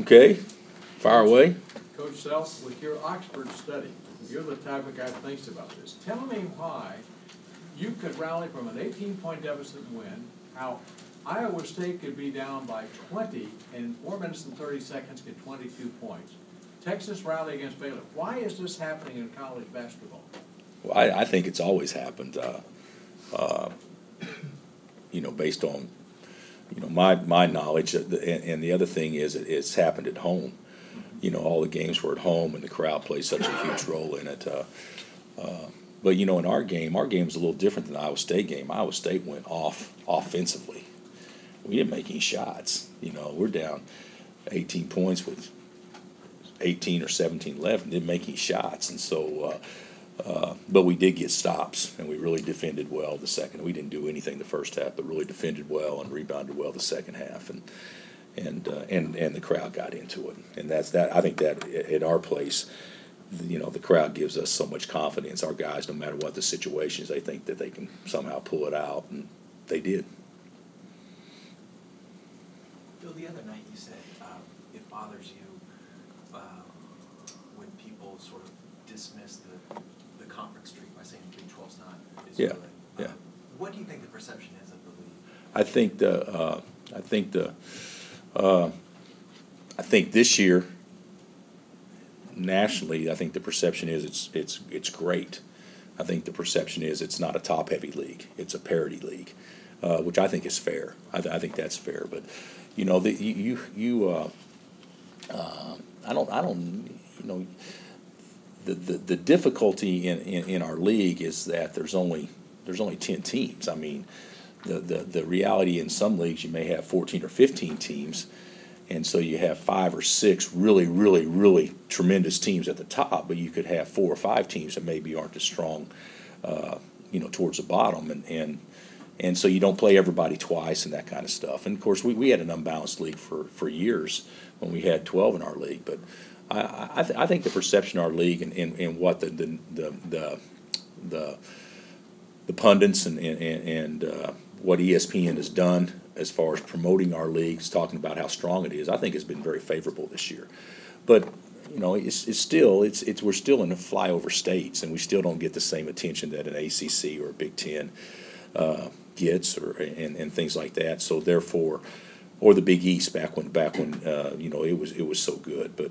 Okay, fire away. Coach Self, with your Oxford study, you're the type of guy that thinks about this. Tell me why you could rally from an 18-point deficit win, how Iowa State could be down by 20 and in 4 minutes and 30 seconds get 22 points. Texas rally against Baylor. Why is this happening in college basketball? Well, I think it's always happened, based on, my knowledge. And the other thing is it's happened at home. You know, all the games were at home, and the crowd plays such a huge role in it. But, in our game's a little different than the Iowa State game. Iowa State went off offensively. We didn't make any shots. We're down 18 points with 18 or 17 left and didn't make any shots. And so but we did get stops, and we really defended well the second. We didn't do anything the first half, but really defended well and rebounded well the second half. And the crowd got into it, and that's that. I think that at our place, the crowd gives us so much confidence. Our guys, no matter what the situation is, they think that they can somehow pull it out, and they did. Bill, the other night you said it bothers you when people sort of dismiss the conference streak by saying Big 12's not as good. Yeah. What do you think the perception is of the league? I think this year, nationally, I think the perception is it's great. I think the perception is it's not a top-heavy league; it's a parity league, which I think is fair. I think that's fair. But the difficulty in our league is that there's only 10 teams. I mean. The reality in some leagues, you may have 14 or 15 teams, and so you have 5 or 6 really, really, really tremendous teams at the top, but you could have 4 or 5 teams that maybe aren't as strong, towards the bottom. And so you don't play everybody twice and that kind of stuff. And, of course, we had an unbalanced league for years when we had 12 in our league. But I think the perception of our league and what the pundits and what ESPN has done as far as promoting our leagues, talking about how strong it is, I think has been very favorable this year. But it's still we're still in the flyover states, and we still don't get the same attention that an ACC or a Big Ten gets, and things like that. So therefore, or the Big East back when it was so good. But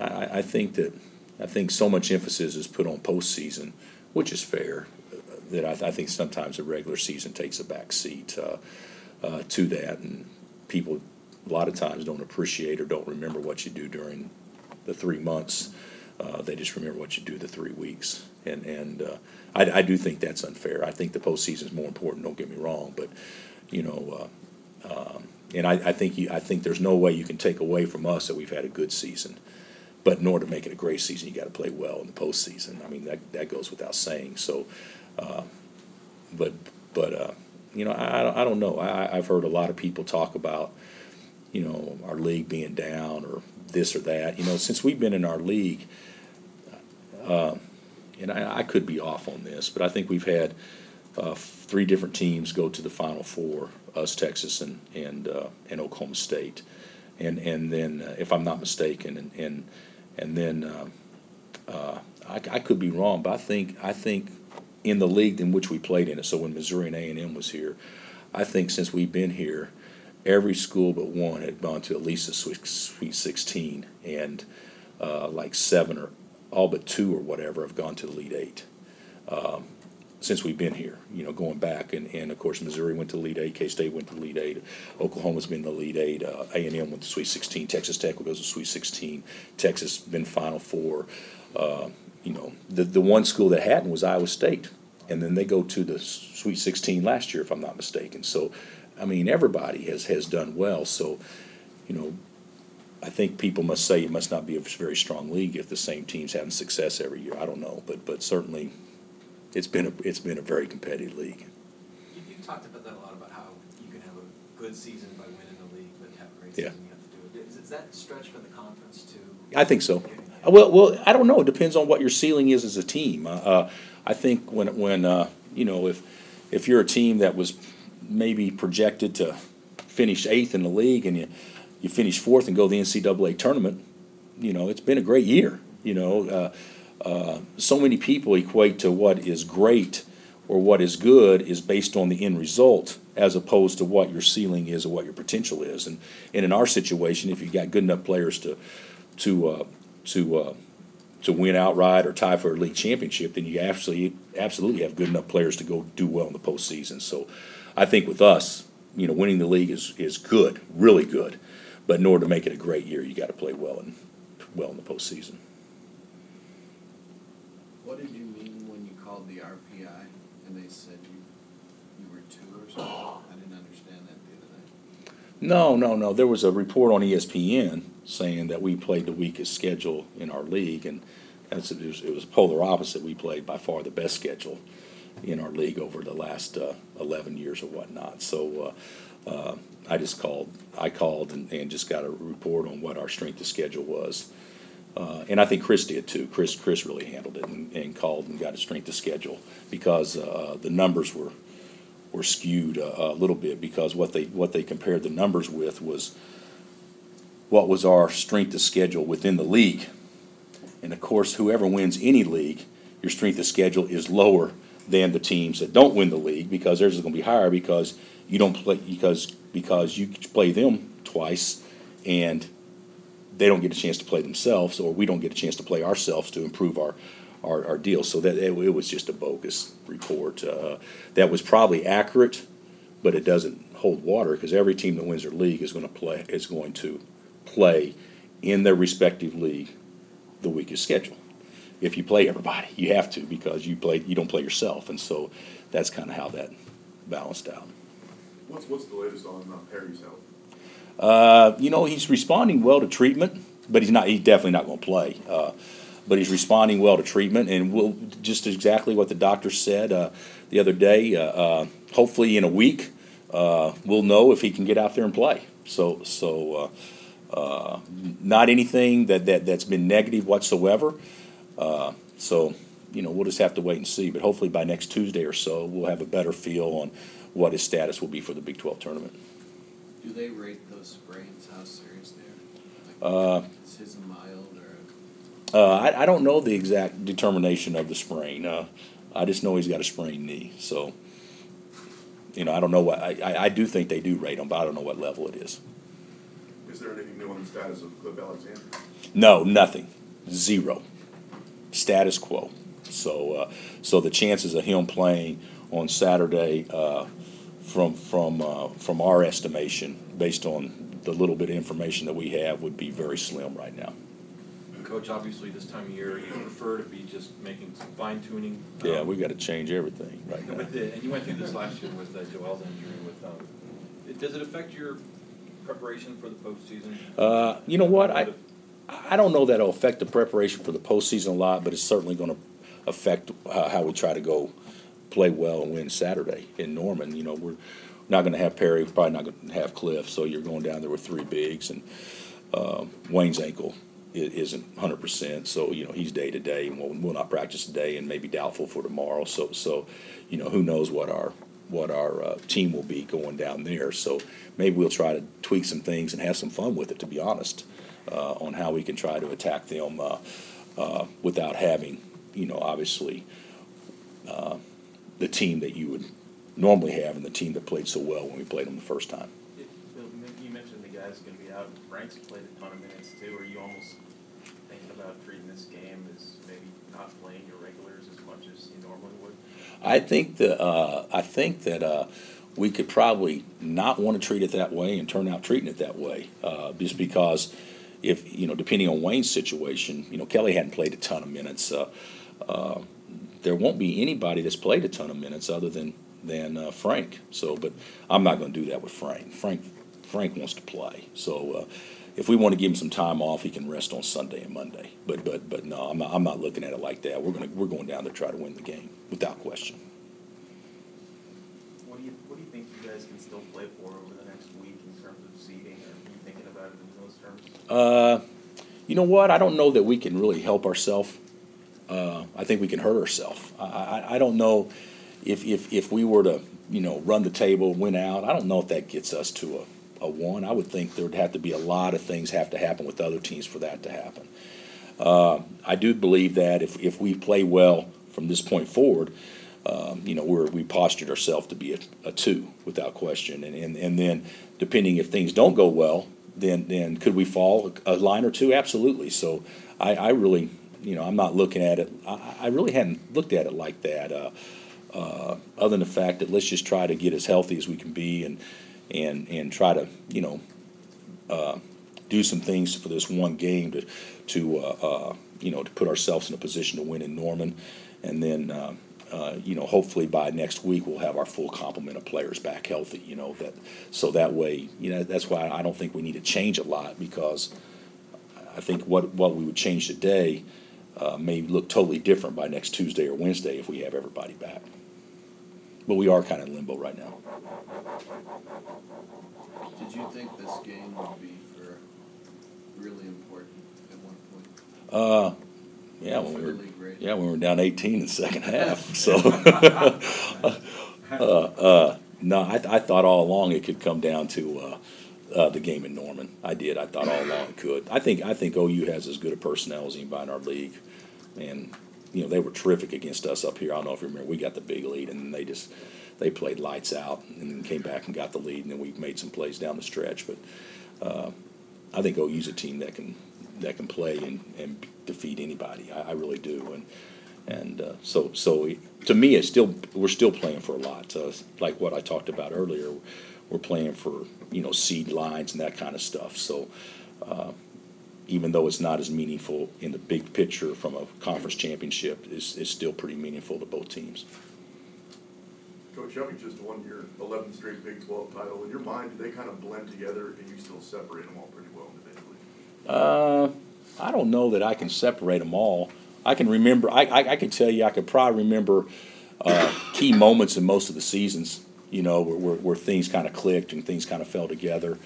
I think so much emphasis is put on postseason, which is fair. That I think sometimes the regular season takes a back seat to that, and people a lot of times don't appreciate or don't remember what you do during the 3 months. They just remember what you do the 3 weeks, and I do think that's unfair. I think the postseason is more important. Don't get me wrong, but I think there's no way you can take away from us that we've had a good season. But in order to make it a great season, you got to play well in the postseason. I mean, that goes without saying. So. I don't know. I've heard a lot of people talk about, our league being down or this or that. Since we've been in our league, and I could be off on this, but I think we've had 3 different teams go to the Final Four: us, Texas, and Oklahoma State, and then if I'm not mistaken, and then I could be wrong, but I think. In the league in which we played in it. So when Missouri and A&M was here, I think since we've been here, every school but one had gone to at least a Sweet 16, and like 7 or all but 2 or whatever have gone to the Elite 8 since we've been here, going back. And of course, Missouri went to the Elite 8, K State went to the Elite 8, Oklahoma's been to the Elite 8, A&M went to Sweet 16, Texas Tech goes to Sweet 16, Texas been Final Four. The one school that hadn't was Iowa State, and then they go to the Sweet 16 last year, if I'm not mistaken. So, I mean, everybody has done well. So, I think people must say it must not be a very strong league if the same team's having success every year. I don't know, but certainly, it's been a very competitive league. You've talked about that a lot, about how you can have a good season by winning the league, but have a great season you have to do it. Is that stretch for the conference to? I think so. Well, I don't know. It depends on what your ceiling is as a team. I think if you're a team that was maybe projected to finish 8th in the league, and you you finish fourth and go to the NCAA tournament, you know, it's been a great year. You know, so many people equate to what is great or what is good is based on the end result as opposed to what your ceiling is or what your potential is. And in our situation, if you've got good enough players to win outright or tie for a league championship, then you absolutely have good enough players to go do well in the postseason. So I think with us, you know, winning the league is good, really good. But in order to make it a great year, you got to play well in the postseason. What did you mean when you called the RPI and they said you were two or something? I didn't understand that the other night. No. There was a report on ESPN saying that we played the weakest schedule in our league, and it was polar opposite. We played by far the best schedule in our league over the last 11 years or whatnot. So I called and just got a report on what our strength of schedule was. And I think Chris did too. Chris really handled it and called and got a strength of schedule because the numbers were skewed a little bit because what they compared the numbers with was what was our strength of schedule within the league. And, of course, whoever wins any league, your strength of schedule is lower than the teams that don't win the league because theirs is going to be higher because you don't play because you play them twice and they don't get a chance to play themselves or we don't get a chance to play ourselves to improve our deal. So that it was just a bogus report. That was probably accurate, but it doesn't hold water because every team that wins their league is going to play in their respective league the weakest schedule. If you play everybody, you have to because you don't play yourself, and so that's kind of how that balanced out. What's the latest on Perry's health? You know, he's responding well to treatment, but he's definitely not going to play. But he's responding well to treatment, and we'll just exactly what the doctor said the other day. Hopefully, in a week, we'll know if he can get out there and play. So. Not anything that's been negative whatsoever. So, you know, we'll just have to wait and see. But hopefully by next Tuesday or so, we'll have a better feel on what his status will be for the Big 12 tournament. Do they rate those sprains, how serious they are? Like, is his mild? Or? I don't know the exact determination of the sprain. I just know he's got a sprained knee. So, you know, I don't know what – I do think they do rate him, but I don't know what level it is. Is there anything new on the status of Cliff Alexander? No, nothing. Zero. Status quo. So the chances of him playing on Saturday, from our estimation, based on the little bit of information that we have, would be very slim right now. Coach, obviously this time of year you prefer to be just making some fine-tuning. Yeah, we've got to change everything right now. And you went through this last year with Joel's injury. Does it affect your preparation for the postseason? You know what? I don't know that it'll affect the preparation for the postseason a lot, but it's certainly going to affect how we try to go play well and win Saturday in Norman. You know, we're not going to have Perry, we're probably not going to have Cliff, so you're going down there with three bigs, and Wayne's ankle isn't 100%, so, you know, he's day-to-day, and we'll not practice today and maybe doubtful for tomorrow. So you know, who knows what our team will be going down there. So maybe we'll try to tweak some things and have some fun with it, to be honest, on how we can try to attack them without having, you know, obviously the team that you would normally have and the team that played so well when we played them the first time. Bill, you mentioned the guys going to be out. Frank's played a ton of minutes too. Are you almost thinking about treating this game as maybe not playing your regulars as much as you normally would? I think that we could probably not want to treat it that way and turn out treating it that way, just because if you know, depending on Wayne's situation, you know, Kelly hadn't played a ton of minutes. There won't be anybody that's played a ton of minutes other than Frank. So, but I'm not going to do that with Frank. Frank wants to play. So, if we want to give him some time off, he can rest on Sunday and Monday. But no, I'm not looking at it like that. We're going down to try to win the game without question. What do you think you guys can still play for over the next week in terms of seeding? Or are you thinking about it in those terms? You know what? I don't know that we can really help ourselves. I think we can hurt ourselves. I don't know if we were to, you know, run the table, win out. I don't know if that gets us to a a one. I would think there would have to be a lot of things have to happen with other teams for that to happen. I do believe that if we play well from this point forward, we postured ourselves to be a two without question. And then depending if things don't go well, then could we fall a line or two? Absolutely. So I really, I'm not looking at it. I really hadn't looked at it like that, other than the fact that let's just try to get as healthy as we can be and try to, do some things for this one game to put ourselves in a position to win in Norman. And then, hopefully by next week we'll have our full complement of players back healthy, that's why I don't think we need to change a lot, because I think what we would change today may look totally different by next Tuesday or Wednesday if we have everybody back. But we are kind of in limbo right now. Did you think this game would be really important at one point? When we were down 18 in the second half. So, I thought all along it could come down to the game in Norman. I did. I thought all along it could. I think OU has as good a personnel as anybody in our league, and they were terrific against us up here. I don't know if you remember. We got the big lead, and they played lights out, and then came back and got the lead, and then we made some plays down the stretch. But I think OU's a team that can play and defeat anybody. I really do, so to me, it's still we're playing for a lot. Like what I talked about earlier, we're playing for seed lines and that kind of stuff. So even though it's not as meaningful in the big picture from a conference championship, it's still pretty meaningful to both teams. Coach, having just won your 11th straight Big 12 title, in your mind, do they kind of blend together and you still separate them all pretty well individually? I don't know that I can separate them all. I can remember. I could tell you. I could probably remember key moments in most of the seasons. Where things kind of clicked and things kind of fell together,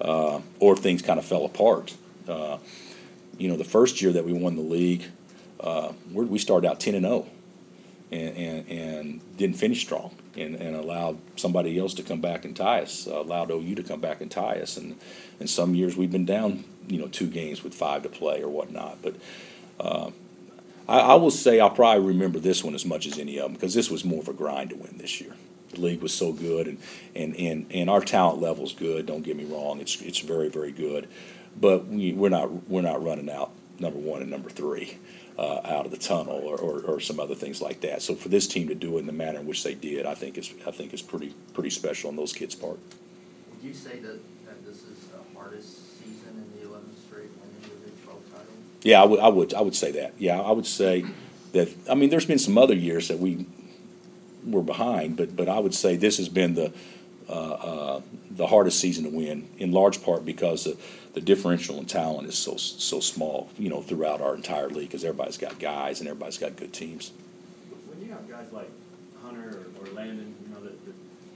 or things kind of fell apart. The first year that we won the league, we started out 10-0. And didn't finish strong, and allowed somebody else to come back and tie us, allowed OU to come back and tie us. And some years we've been down, 2 games with 5 to play or whatnot. But I will say I'll probably remember this one as much as any of them, because this was more of a grind to win this year. The league was so good, and our talent level's good. Don't get me wrong; it's very, very good. But we're not running out number 1 and number 3. Out of the tunnel, or some other things like that. So for this team to do it in the manner in which they did, I think is pretty special on those kids' part. Would you say that this is the hardest season in the 11th straight winning the Big 12 title? Yeah, I would say that. Yeah, I would say that. I mean, there's been some other years that we were behind, but I would say this has been the hardest season to win, in large part because the differential in talent is so small, throughout our entire league, because everybody's got guys and everybody's got good teams. When you have guys like Hunter or Landon, that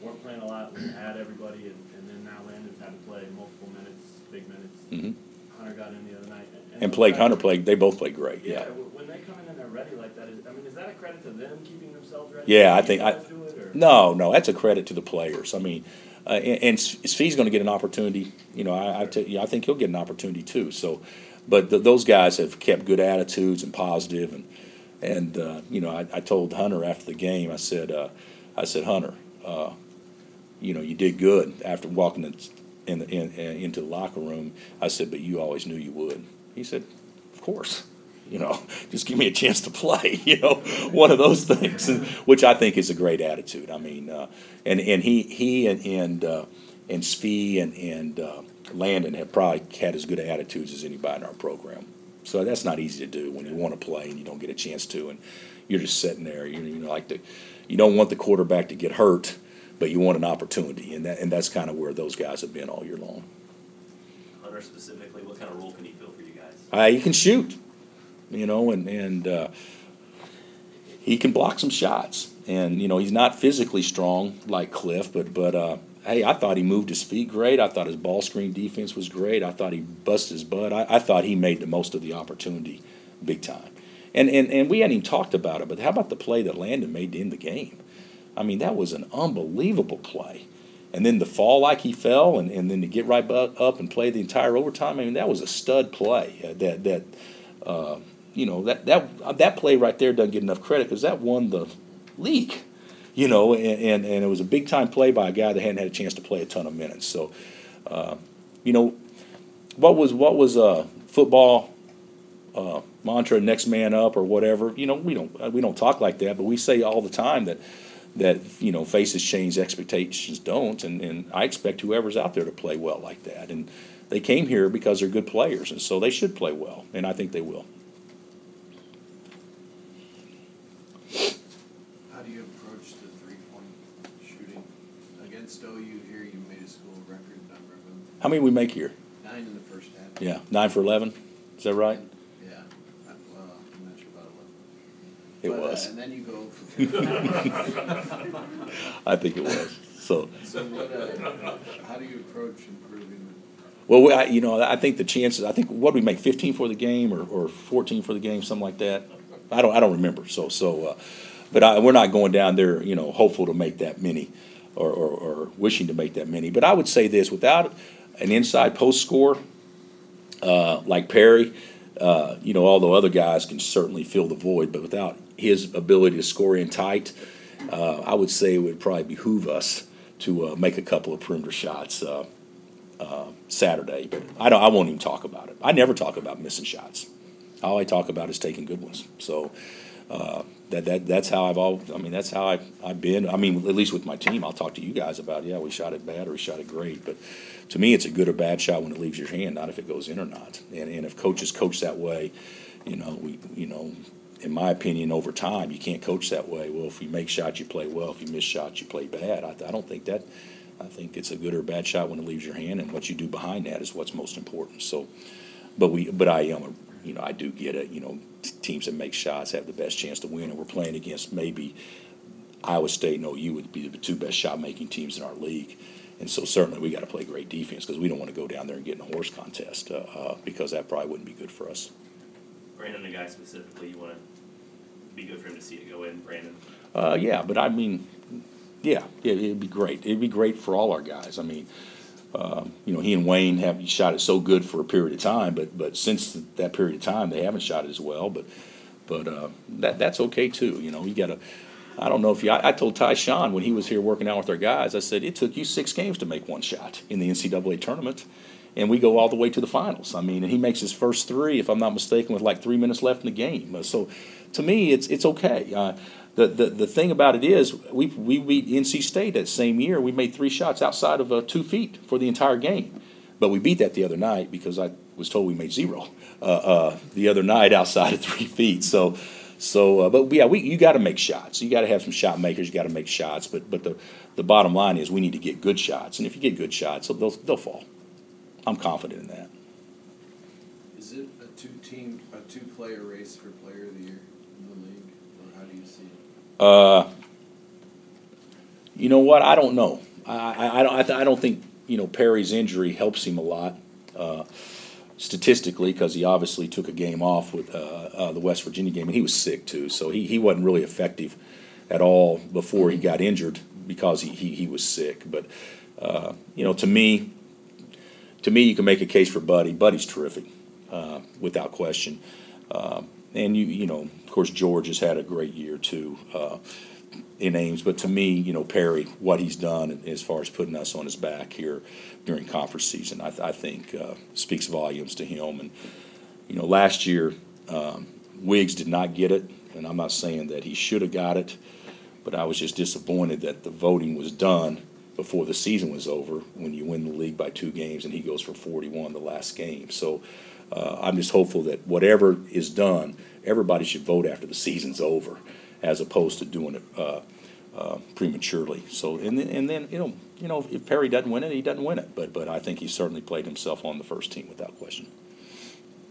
weren't playing a lot, and had everybody, and then now Landon's had to play multiple minutes, big minutes. Mm-hmm. Hunter got in the other night. And played. Hunter played. They both played great. Yeah. When they come in and they're ready like that, is that a credit to them keeping themselves ready? Yeah, I think. No, that's a credit to the players. I mean. And Sfi's going to get an opportunity. I think he'll get an opportunity too. So, but those guys have kept good attitudes and positive. I told Hunter after the game, I said, Hunter, you did good after walking into the locker room. I said, but you always knew you would. He said, of course. Just give me a chance to play, one of those things, which I think is a great attitude. I mean, and he and Svi and Landon have probably had as good attitudes as anybody in our program. So that's not easy to do when you want to play and you don't get a chance to, and you're just sitting there. You don't want the quarterback to get hurt, but you want an opportunity, and that's kind of where those guys have been all year long. Hunter specifically, what kind of role can he fill for you guys? He can shoot. He can block some shots. And, he's not physically strong like Cliff, but I thought he moved his feet great. I thought his ball screen defense was great. I thought he busted his butt. I thought he made the most of the opportunity big time. And we hadn't even talked about it, but how about the play that Landon made to end the game? I mean, that was an unbelievable play. and then to fall like he fell, and then to get right up and play the entire overtime. I mean, that was a stud play. That play right there doesn't get enough credit because that won the league. You know, and it was a big time play by a guy that hadn't had a chance to play a ton of minutes. So, what was football mantra, next man up or whatever? You know, we don't talk like that, but we say all the time that faces change, expectations don't, and I expect whoever's out there to play well like that. And they came here because they're good players, and so they should play well, and I think they will. How many we make here? 9 in the first half. Yeah, 9 for 11. Is that right? Yeah. Well, I'm not sure about 11. It was. And then you go for I think it was. So how do you approach improving it? Well, I think what we make, 15 for the game or 14 for the game, something like that. I don't remember. But we're not going down there, hopeful to make that many or wishing to make that many. But I would say this, without an inside post scorer like Perry, although other guys can certainly fill the void, but without his ability to score in tight, I would say it would probably behoove us to make a couple of perimeter shots Saturday. But I won't even talk about it. I never talk about missing shots. All I talk about is taking good ones. So that's how I've always. I mean, that's how I've been. I mean, at least with my team, I'll talk to you guys about. Yeah, we shot it bad or we shot it great. But to me, it's a good or bad shot when it leaves your hand, not if it goes in or not. And if coaches coach that way, in my opinion, over time, you can't coach that way. Well, if you make shots, you play well. If you miss shots, you play bad. I don't think that. I think it's a good or bad shot when it leaves your hand, and what you do behind that is what's most important. So, but I am. I do get it. Teams that make shots have the best chance to win, and we're playing against maybe Iowa State and OU would be the two best shot-making teams in our league, and so certainly we got to play great defense because we don't want to go down there and get in a horse contest because that probably wouldn't be good for us. Brandon, the guy specifically, you want to be good for him to see it go in, Brandon? It'd be great. It'd be great for all our guys. I mean. He and Wayne have shot it so good for a period of time, but since that period of time, they haven't shot it as well. But that's okay too. You got to. I don't know if you. I told Ty Sean when he was here working out with our guys. I said it took you 6 games to make one shot in the NCAA tournament, and we go all the way to the finals. I mean, and he makes his first 3, if I'm not mistaken, with like 3 minutes left in the game. So, to me, it's okay. The thing about it is we beat NC State that same year. We made 3 shots outside of 2 feet for the entire game. But we beat that the other night because I was told we made 0 the other night outside of 3 feet. You got to make shots. You got to have some shot makers. You got to make shots. But the bottom line is we need to get good shots. And if you get good shots, they'll fall. I'm confident in that. Is it a 2-player race for player of the year in the league? You know what? I don't know. I don't think Perry's injury helps him a lot statistically because he obviously took a game off with the West Virginia game, and he was sick too, so he wasn't really effective at all before he got injured because he was sick. But to me, you can make a case for Buddy. Buddy's terrific, without question. And of course, George has had a great year too in Ames. But to me, Perry, what he's done as far as putting us on his back here during conference season, I think speaks volumes to him. And last year, Wiggs did not get it, and I'm not saying that he should have got it, but I was just disappointed that the voting was done before the season was over. When you win the league by 2 games, and he goes for 41 the last game, so. I'm just hopeful that whatever is done, everybody should vote after the season's over, as opposed to doing it prematurely. So, and then if Perry doesn't win it, he doesn't win it. But I think he certainly played himself on the first team without question.